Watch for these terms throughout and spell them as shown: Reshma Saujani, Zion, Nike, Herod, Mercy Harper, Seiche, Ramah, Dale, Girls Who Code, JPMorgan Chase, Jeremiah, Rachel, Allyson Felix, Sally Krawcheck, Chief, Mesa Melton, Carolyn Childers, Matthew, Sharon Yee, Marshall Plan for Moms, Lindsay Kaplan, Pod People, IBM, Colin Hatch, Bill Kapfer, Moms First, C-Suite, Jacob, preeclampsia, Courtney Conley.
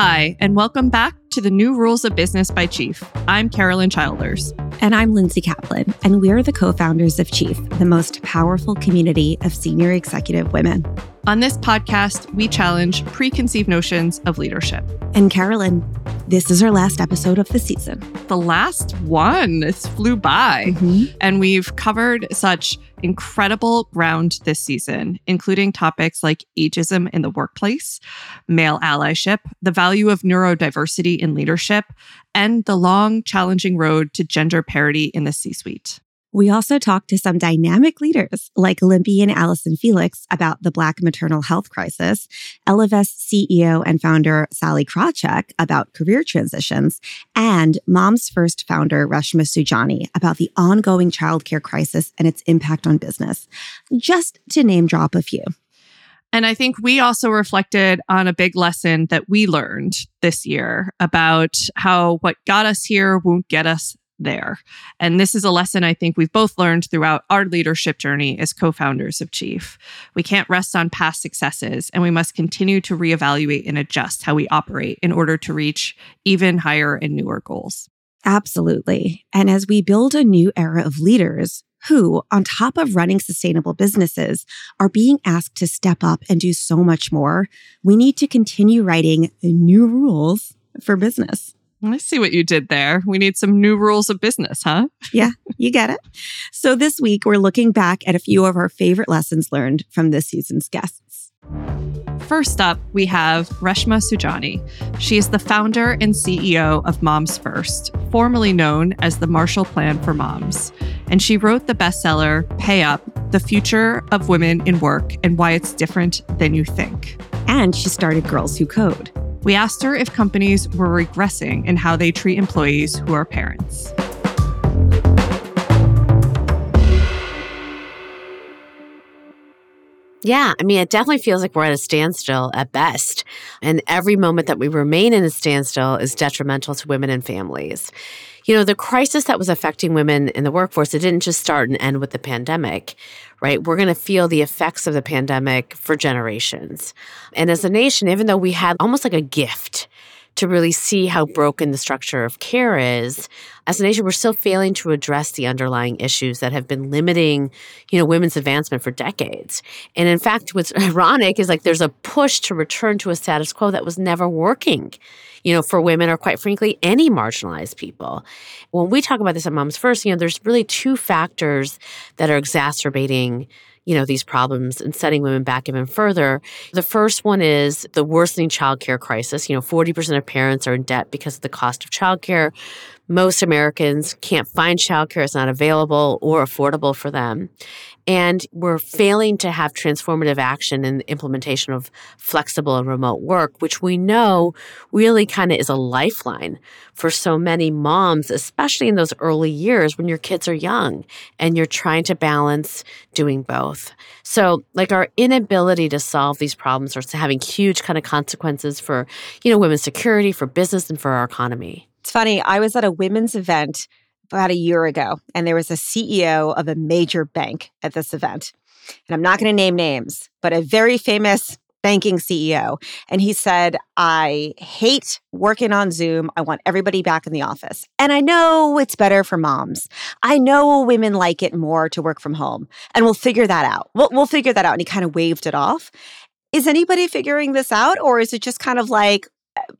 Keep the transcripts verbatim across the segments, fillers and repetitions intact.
Hi, and welcome back to the New Rules of Business by Chief. I'm Carolyn Childers. And I'm Lindsay Kaplan, and we're the co-founders of Chief, the most powerful community of senior executive women. On this podcast, we challenge preconceived notions of leadership. And Carolyn, this is our last episode of the season. The last one. This flew by. Mm-hmm. And we've covered such incredible ground this season, including topics like ageism in the workplace, male allyship, the value of neurodiversity in leadership, and the long, challenging road to gender parity in the C-suite. We also talked to some dynamic leaders like Olympian Allyson Felix about the Black maternal health crisis, L F S C E O and founder Sally Krawcheck about career transitions, and Moms First founder Reshma Saujani about the ongoing childcare crisis and its impact on business, just to name drop a few. And I think we also reflected on a big lesson that we learned this year about how what got us here won't get us there. And this is a lesson I think we've both learned throughout our leadership journey as co-founders of Chief. We can't rest on past successes, and we must continue to reevaluate and adjust how we operate in order to reach even higher and newer goals. Absolutely. And as we build a new era of leaders who, on top of running sustainable businesses, are being asked to step up and do so much more, we need to continue writing new rules for business. I see what you did there. We need some new rules of business, huh? Yeah, you get it. So this week, we're looking back at a few of our favorite lessons learned from this season's guests. First up, we have Reshma Saujani. She is the founder and C E O of Moms First, formerly known as the Marshall Plan for Moms. And she wrote the bestseller, Pay Up, The Future of Women in Work and Why It's Different Than You Think. And she started Girls Who Code. We asked her if companies were regressing in how they treat employees who are parents. Yeah, I mean, it definitely feels like we're at a standstill at best. And every moment that we remain in a standstill is detrimental to women and families. You know, the crisis that was affecting women in the workforce, it didn't just start and end with the pandemic, right? We're going to feel the effects of the pandemic for generations. And as a nation, even though we had almost like a gift to really see how broken the structure of care is, as a nation, we're still failing to address the underlying issues that have been limiting, you know, women's advancement for decades. And in fact, what's ironic is like there's a push to return to a status quo that was never working, you know, for women or quite frankly, any marginalized people. When we talk about this at Moms First, you know, there's really two factors that are exacerbating, you know, these problems and setting women back even further. The first one is the worsening childcare crisis. You know, forty percent of parents are in debt because of the cost of childcare. Most Americans can't find childcare. It's not available or affordable for them. And we're failing to have transformative action in the implementation of flexible and remote work, which we know really kind of is a lifeline for so many moms, especially in those early years when your kids are young and you're trying to balance doing both. So like our inability to solve these problems are having huge kind of consequences for, you know, women's security, for business, and for our economy. It's funny, I was at a women's event about a year ago, and there was a C E O of a major bank at this event. And I'm not going to name names, but a very famous banking C E O. And he said, I hate working on Zoom. I want everybody back in the office. And I know it's better for moms. I know women like it more to work from home. And we'll figure that out. We'll, we'll figure that out. And he kind of waved it off. Is anybody figuring this out? Or is it just kind of like,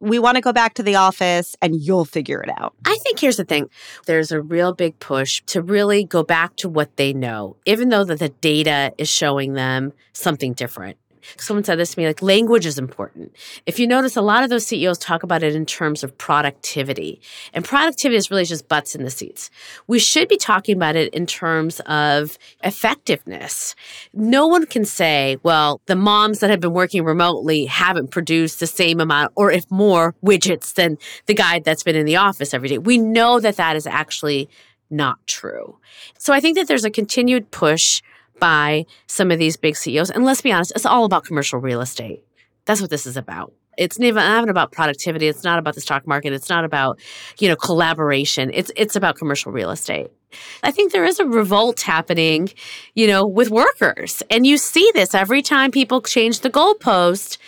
we want to go back to the office and you'll figure it out? I think here's the thing. There's a real big push to really go back to what they know, even though that the data is showing them something different. Someone said this to me, like, language is important. If you notice, a lot of those C E Os talk about it in terms of productivity. And productivity is really just butts in the seats. We should be talking about it in terms of effectiveness. No one can say, well, the moms that have been working remotely haven't produced the same amount, or if more, widgets than the guy that's been in the office every day. We know that that is actually not true. So I think that there's a continued push by some of these big C E Os. And let's be honest, it's all about commercial real estate. That's what this is about. It's not about productivity. It's not about the stock market. It's not about, you know, collaboration. It's it's about commercial real estate. I think there is a revolt happening, you know, with workers. And you see this every time people change the goalpost,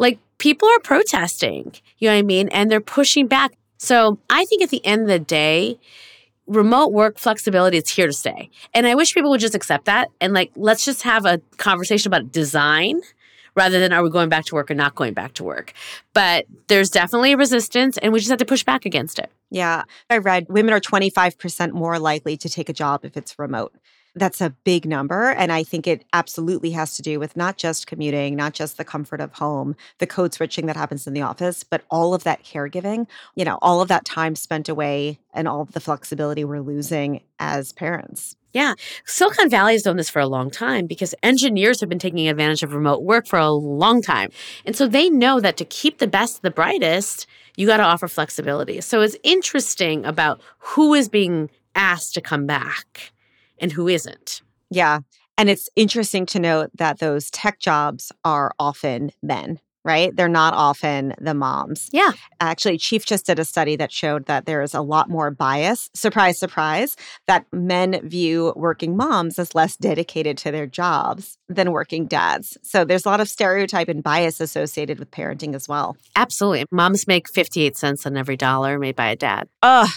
like people are protesting. You know what I mean? And they're pushing back. So I think at the end of the day, remote work flexibility is here to stay. And I wish people would just accept that. And like, let's just have a conversation about design rather than are we going back to work or not going back to work. But there's definitely resistance and we just have to push back against it. Yeah. I read women are twenty-five percent more likely to take a job if it's remote. That's a big number. And I think it absolutely has to do with not just commuting, not just the comfort of home, the code switching that happens in the office, but all of that caregiving, you know, all of that time spent away and all of the flexibility we're losing as parents. Yeah. Silicon Valley has done this for a long time because engineers have been taking advantage of remote work for a long time. And so they know that to keep the best, the brightest, you got to offer flexibility. So it's interesting about who is being asked to come back and who isn't. Yeah. And it's interesting to note that those tech jobs are often men, right? They're not often the moms. Yeah. Actually, Chief just did a study that showed that there is a lot more bias, surprise, surprise, that men view working moms as less dedicated to their jobs than working dads. So there's a lot of stereotype and bias associated with parenting as well. Absolutely. Moms make fifty-eight cents on every dollar made by a dad. Ugh.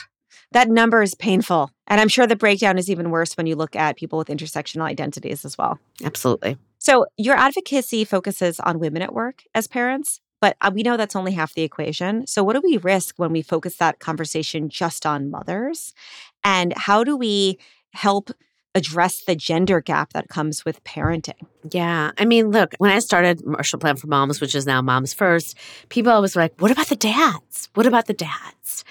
That number is painful. And I'm sure the breakdown is even worse when you look at people with intersectional identities as well. Absolutely. So your advocacy focuses on women at work as parents, but we know that's only half the equation. So what do we risk when we focus that conversation just on mothers? And how do we help address the gender gap that comes with parenting? Yeah. I mean, look, when I started Marshall Plan for Moms, which is now Moms First, people always were like, what about the dads? What about the dads?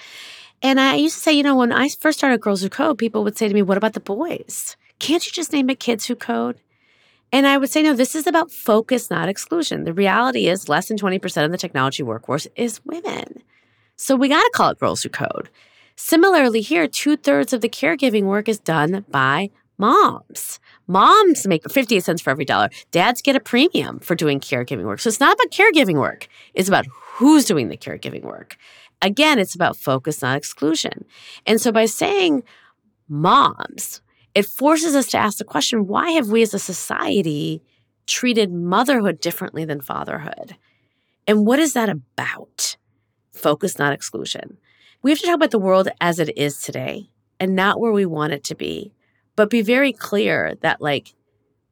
And I used to say, you know, when I first started Girls Who Code, people would say to me, what about the boys? Can't you just name it Kids Who Code? And I would say, no, this is about focus, not exclusion. The reality is less than twenty percent of the technology workforce is women. So we got to call it Girls Who Code. Similarly here, two-thirds of the caregiving work is done by moms. Moms make fifty-eight cents for every dollar. Dads get a premium for doing caregiving work. So it's not about caregiving work. It's about who's doing the caregiving work. Again, it's about focus, not exclusion. And so by saying moms, it forces us to ask the question, why have we as a society treated motherhood differently than fatherhood? And what is that about? Focus, not exclusion. We have to talk about the world as it is today and not where we want it to be, but be very clear that like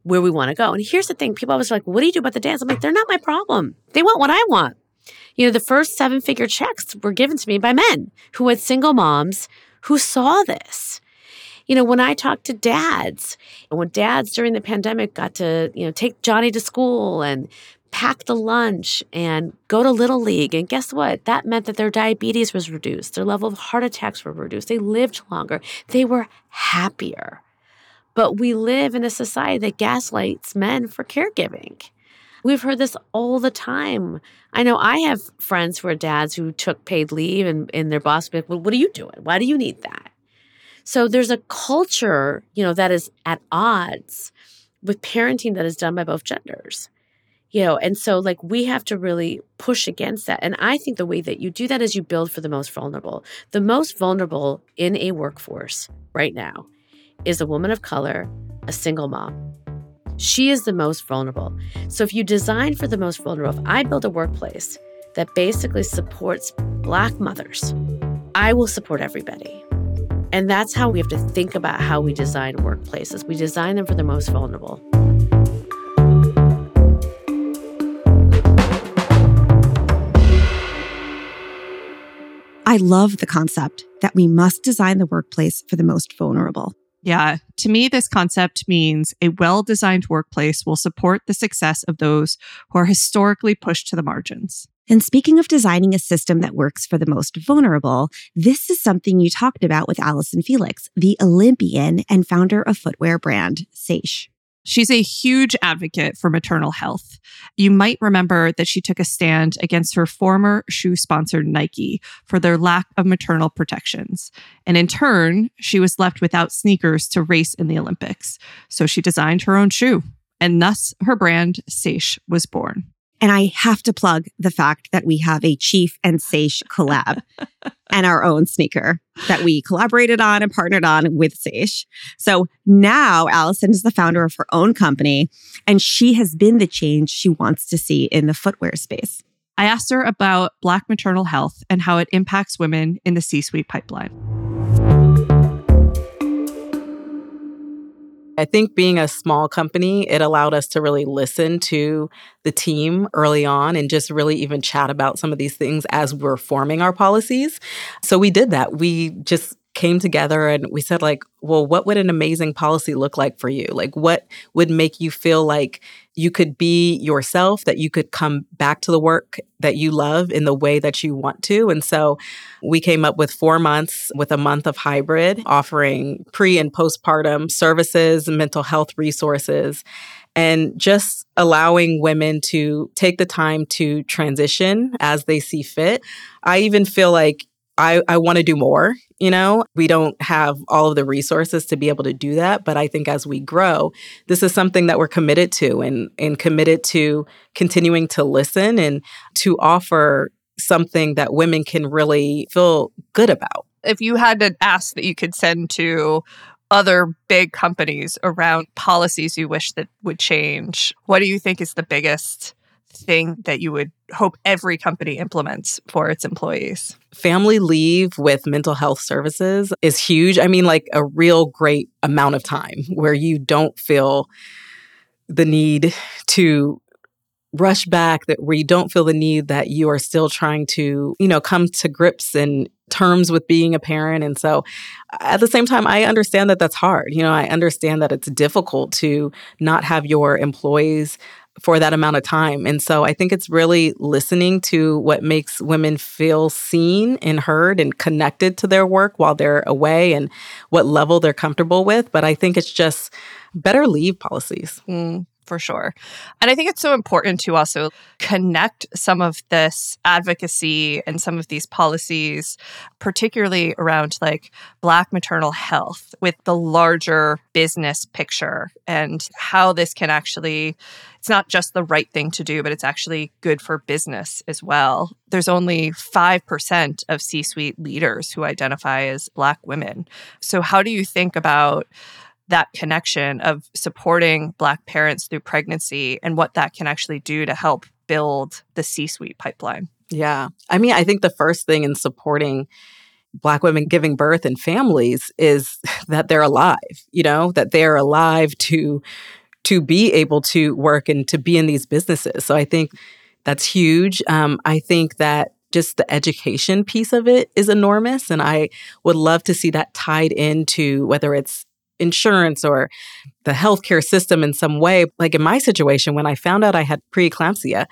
where we want to go. And here's the thing. People always are like, what do you do about the dads? I'm like, they're not my problem. They want what I want. You know, the first seven-figure checks were given to me by men who had single moms who saw this. You know, when I talked to dads, and when dads during the pandemic got to, you know, take Johnny to school and pack the lunch and go to Little League, and guess what? That meant that their diabetes was reduced. Their level of heart attacks were reduced. They lived longer. They were happier. But we live in a society that gaslights men for caregiving. We've heard this all the time. I know I have friends who are dads who took paid leave and, and their boss would be like, well, what are you doing? Why do you need that? So there's a culture, you know, that is at odds with parenting that is done by both genders. You know, and so like we have to really push against that. And I think the way that you do that is you build for the most vulnerable. The most vulnerable in a workforce right now is a woman of color, a single mom. She is the most vulnerable. So if you design for the most vulnerable, if I build a workplace that basically supports Black mothers, I will support everybody. And that's how we have to think about how we design workplaces. We design them for the most vulnerable. I love the concept that we must design the workplace for the most vulnerable. Yeah. To me, this concept means a well-designed workplace will support the success of those who are historically pushed to the margins. And speaking of designing a system that works for the most vulnerable, this is something you talked about with Allyson Felix, the Olympian and founder of footwear brand Seiche. She's a huge advocate for maternal health. You might remember that she took a stand against her former shoe sponsor, Nike, for their lack of maternal protections. And in turn, she was left without sneakers to race in the Olympics. So she designed her own shoe. And thus, her brand, Seiche, was born. And I have to plug the fact that we have a Chief and Seiche collab and our own sneaker that we collaborated on and partnered on with Seiche. So now Allyson is the founder of her own company, and she has been the change she wants to see in the footwear space. I asked her about Black maternal health and how it impacts women in the C-suite pipeline. I think being a small company, it allowed us to really listen to the team early on and just really even chat about some of these things as we're forming our policies. So we did that. We just came together and we said, like, well, what would an amazing policy look like for you? Like, what would make you feel like you could be yourself, that you could come back to the work that you love in the way that you want to? And so we came up with four months with a month of hybrid, offering pre and postpartum services, mental health resources, and just allowing women to take the time to transition as they see fit. I even feel like I, I want to do more. You know, we don't have all of the resources to be able to do that. But I think as we grow, this is something that we're committed to and, and committed to continuing to listen and to offer something that women can really feel good about. If you had an ask that you could send to other big companies around policies you wish that would change, what do you think is the biggest thing that you would hope every company implements for its employees? Family leave with mental health services is huge. I mean, like a real great amount of time where you don't feel the need to rush back, that where you don't feel the need that you are still trying to, you know, come to grips and terms with being a parent. And so at the same time, I understand that that's hard. You know, I understand that it's difficult to not have your employees for that amount of time. And so I think it's really listening to what makes women feel seen and heard and connected to their work while they're away and what level they're comfortable with. But I think it's just better leave policies. Mm, for sure. And I think it's so important to also connect some of this advocacy and some of these policies, particularly around like Black maternal health, with the larger business picture and how this can actually... It's not just the right thing to do, but it's actually good for business as well. There's only five percent of C-suite leaders who identify as Black women. So how do you think about that connection of supporting Black parents through pregnancy and what that can actually do to help build the C-suite pipeline? Yeah. I mean, I think the first thing in supporting Black women giving birth and families is that they're alive, you know, that they're alive to to be able to work and to be in these businesses. So I think that's huge. Um, I think that just the education piece of it is enormous. And I would love to see that tied into whether it's insurance or the healthcare system in some way. Like in my situation, when I found out I had preeclampsia,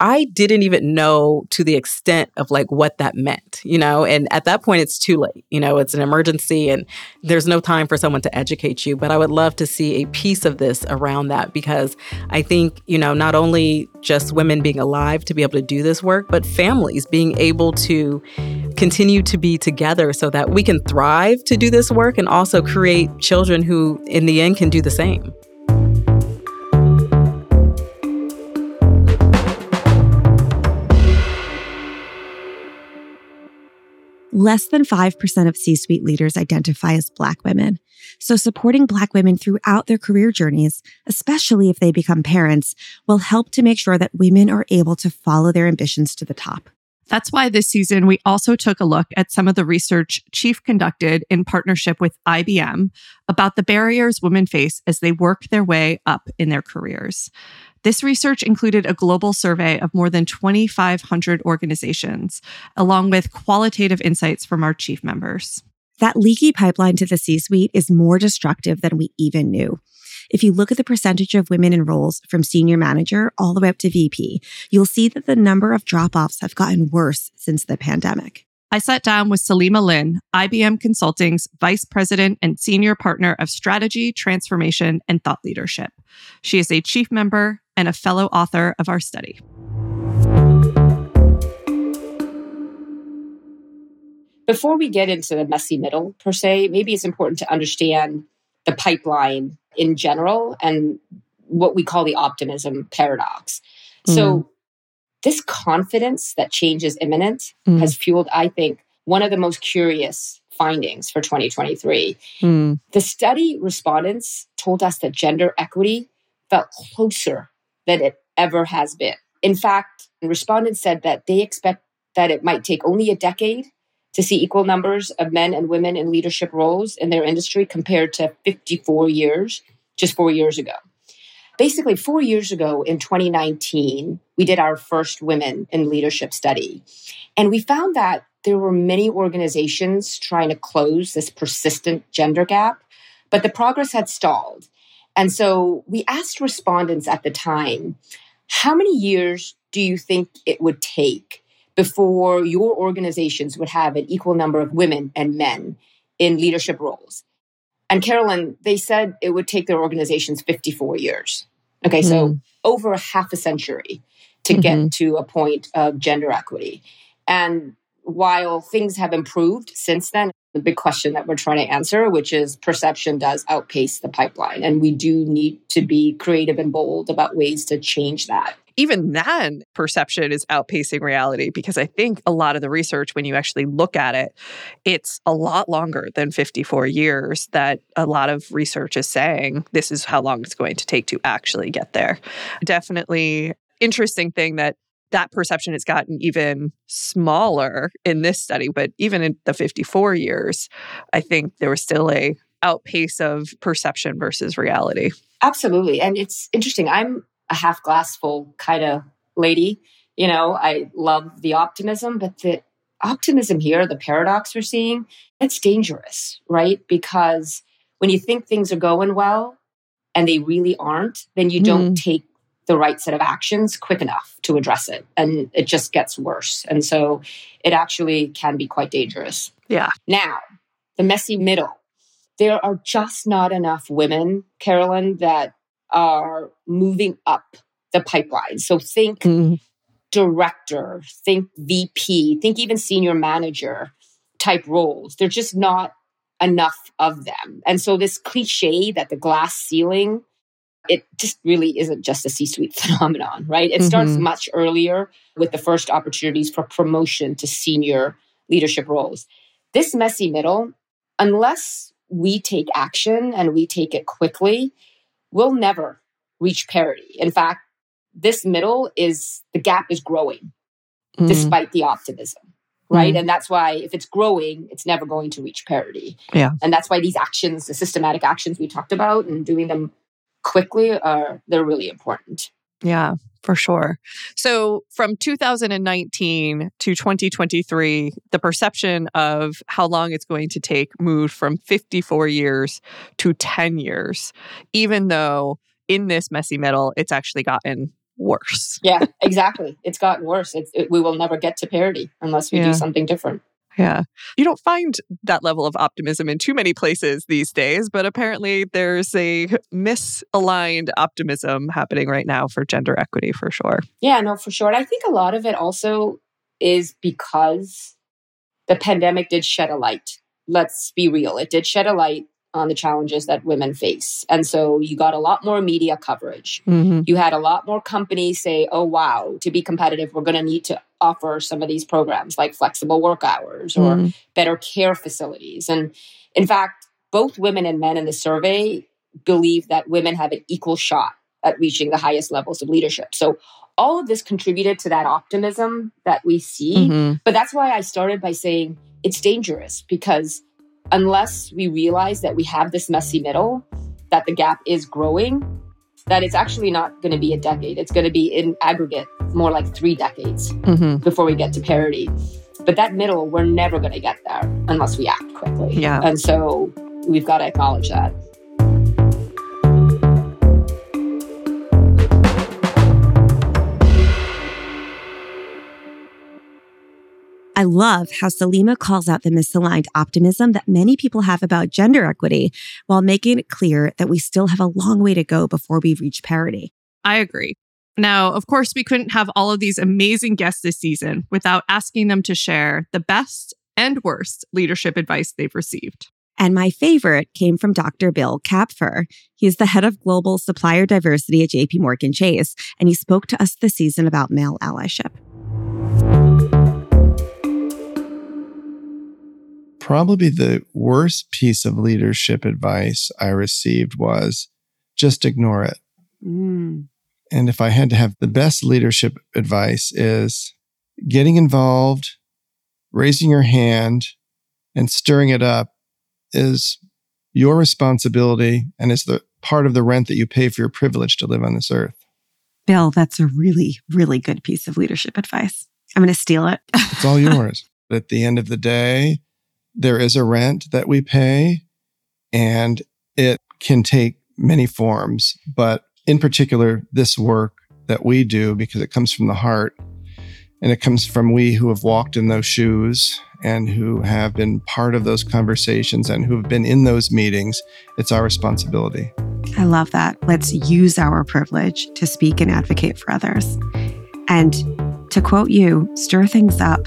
I didn't even know to the extent of like what that meant, you know, and at that point, it's too late. You know, it's an emergency and there's no time for someone to educate you. But I would love to see a piece of this around that, because I think, you know, not only just women being alive to be able to do this work, but families being able to continue to be together so that we can thrive to do this work and also create children who in the end can do the same. Less than five percent of C-suite leaders identify as Black women. So supporting Black women throughout their career journeys, especially if they become parents, will help to make sure that women are able to follow their ambitions to the top. That's why this season, we also took a look at some of the research Chief conducted in partnership with I B M about the barriers women face as they work their way up in their careers. This research included a global survey of more than twenty-five hundred organizations, along with qualitative insights from our Chief members. That leaky pipeline to the C-suite is more destructive than we even knew. If you look at the percentage of women in roles from senior manager all the way up to V P, you'll see that the number of drop-offs have gotten worse since the pandemic. I sat down with Salima Lin, I B M Consulting's Vice President and Senior Partner of Strategy, Transformation, and Thought Leadership. She is a Chief member and a fellow author of our study. Before we get into the messy middle, per se, maybe it's important to understand the pipeline in general and what we call the optimism paradox. Mm. So this confidence that change is imminent mm. has fueled, I think, one of the most curious findings for twenty twenty-three. Mm. The study respondents told us that gender equity felt closer than it ever has been In fact, respondents said that they expect that it might take only a decade to see equal numbers of men and women in leadership roles in their industry compared to fifty-four years, just four years ago. Basically, four years ago in twenty nineteen, we did our first women in leadership study. And we found that there were many organizations trying to close this persistent gender gap, but the progress had stalled. And so we asked respondents at the time, how many years do you think it would take before your organizations would have an equal number of women and men in leadership roles? And Carolyn, they said it would take their organizations fifty-four years. Okay, mm-hmm. so over a half a century to mm-hmm. get to a point of gender equity. And while things have improved since then, the big question that we're trying to answer, which is perception does outpace the pipeline. And we do need to be creative and bold about ways to change that. Even then, perception is outpacing reality, because I think a lot of the research, when you actually look at it, it's a lot longer than fifty-four years that a lot of research is saying this is how long it's going to take to actually get there. Definitely interesting thing that that perception has gotten even smaller in this study. But even in the fifty-four years, I think there was still a outpace of perception versus reality. Absolutely. And it's interesting. I'm a half glass full kind of lady. You know, I love the optimism, but the optimism here, the paradox we're seeing, it's dangerous, right? Because when you think things are going well and they really aren't, then you mm. don't take the right set of actions quick enough to address it. And it just gets worse. And so it actually can be quite dangerous. Yeah. Now, the messy middle. There are just not enough women, Carolyn, that are moving up the pipeline. So think mm. director, think V P, think even senior manager type roles. They're just not enough of them. And so this cliche that the glass ceiling, it just really isn't just a C-suite phenomenon, right? It mm-hmm. starts much earlier with the first opportunities for promotion to senior leadership roles. This messy middle, unless we take action and we take it quickly, we'll never reach parity. In fact, this middle is, the gap is growing mm-hmm. despite the optimism, right? Mm-hmm. And that's why if it's growing, it's never going to reach parity. Yeah. And that's why these actions, the systematic actions we talked about and doing them quickly, uh, they're really important. Yeah, for sure. So from two thousand nineteen to twenty twenty-three, the perception of how long it's going to take moved from fifty-four years to ten years, even though in this messy middle, it's actually gotten worse. Yeah, exactly. It's gotten worse. It's, it, we will never get to parity unless we yeah. do something different. Yeah. You don't find that level of optimism in too many places these days, but apparently there's a misaligned optimism happening right now for gender equity, for sure. Yeah, no, for sure. And I think a lot of it also is because the pandemic did shed a light. Let's be real. It did shed a light on the challenges that women face. And so you got a lot more media coverage. Mm-hmm. You had a lot more companies say, oh, wow, to be competitive, we're going to need to offer some of these programs like flexible work hours or mm-hmm. better care facilities. And in fact, both women and men in the survey believe that women have an equal shot at reaching the highest levels of leadership. So all of this contributed to that optimism that we see. Mm-hmm. But that's why I started by saying it's dangerous, because unless we realize that we have this messy middle, that the gap is growing, that it's actually not going to be a decade. It's going to be in aggregate more like three decades mm-hmm. before we get to parity. But that middle, we're never going to get there unless we act quickly. Yeah. And so we've got to acknowledge that. I love how Salima calls out the misaligned optimism that many people have about gender equity while making it clear that we still have a long way to go before we reach parity. I agree. Now, of course, we couldn't have all of these amazing guests this season without asking them to share the best and worst leadership advice they've received. And my favorite came from Doctor Bill Kapfer. He's the head of global supplier diversity at JPMorgan Chase, and he spoke to us this season about male allyship. Probably the worst piece of leadership advice I received was just ignore it. Mm. and if I had to have the best leadership advice, is getting involved, raising your hand, and stirring it up is your responsibility, and it's the part of the rent that you pay for your privilege to live on this earth. Bill, that's a really, really good piece of leadership advice. I'm going to steal it. It's all yours. At the end of the day, there is a rent that we pay, and it can take many forms. But in particular, this work that we do, because it comes from the heart, and it comes from we who have walked in those shoes and who have been part of those conversations and who have been in those meetings, it's our responsibility. I love that. Let's use our privilege to speak and advocate for others. And to quote you, stir things up.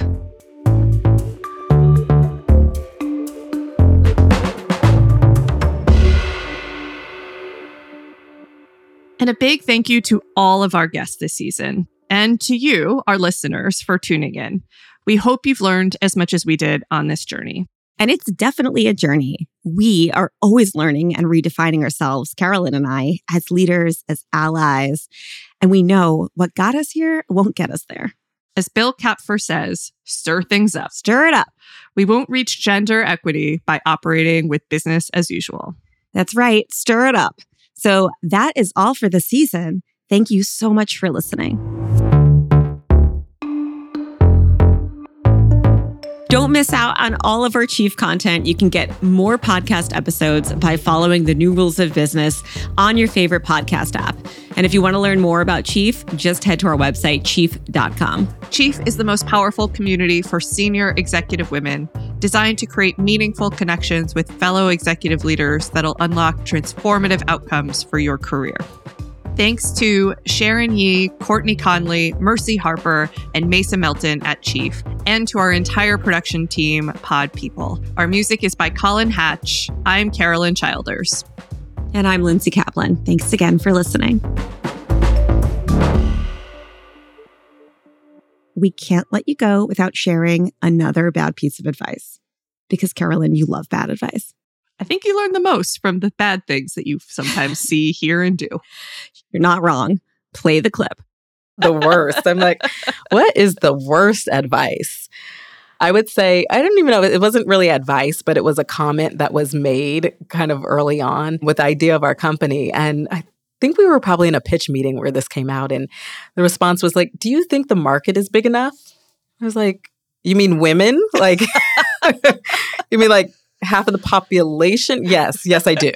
And a big thank you to all of our guests this season, and to you, our listeners, for tuning in. We hope you've learned as much as we did on this journey. And it's definitely a journey. We are always learning and redefining ourselves, Carolyn and I, as leaders, as allies. And we know what got us here won't get us there. As Bill Kapfer says, stir things up. Stir it up. We won't reach gender equity by operating with business as usual. That's right. Stir it up. So that is all for the season. Thank you so much for listening. Don't miss out on all of our Chief content. You can get more podcast episodes by following the new rules of business on your favorite podcast app. And if you want to learn more about Chief, just head to our website, chief dot com. Chief is the most powerful community for senior executive women, designed to create meaningful connections with fellow executive leaders that'll unlock transformative outcomes for your career. Thanks to Sharon Yee, Courtney Conley, Mercy Harper, and Mesa Melton at Chief, and to our entire production team, Pod People. Our music is by Colin Hatch. I'm Carolyn Childers. And I'm Lindsay Kaplan. Thanks again for listening. We can't let you go without sharing another bad piece of advice. Because, Carolyn, you love bad advice. I think you learn the most from the bad things that you sometimes see, hear, and do. You're not wrong. Play the clip. The worst. I'm like, what is the worst advice? I would say, I don't even know, it wasn't really advice, but it was a comment that was made kind of early on with the idea of our company. And I think we were probably in a pitch meeting where this came out. And the response was like, do you think the market is big enough? I was like, you mean women? Like, you mean like, half of the population? Yes. Yes, I do.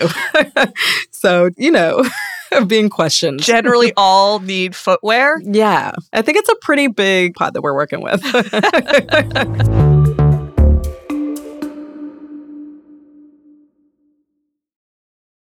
So, you know, being questioned. Generally all need footwear. Yeah. I think it's a pretty big pot that we're working with.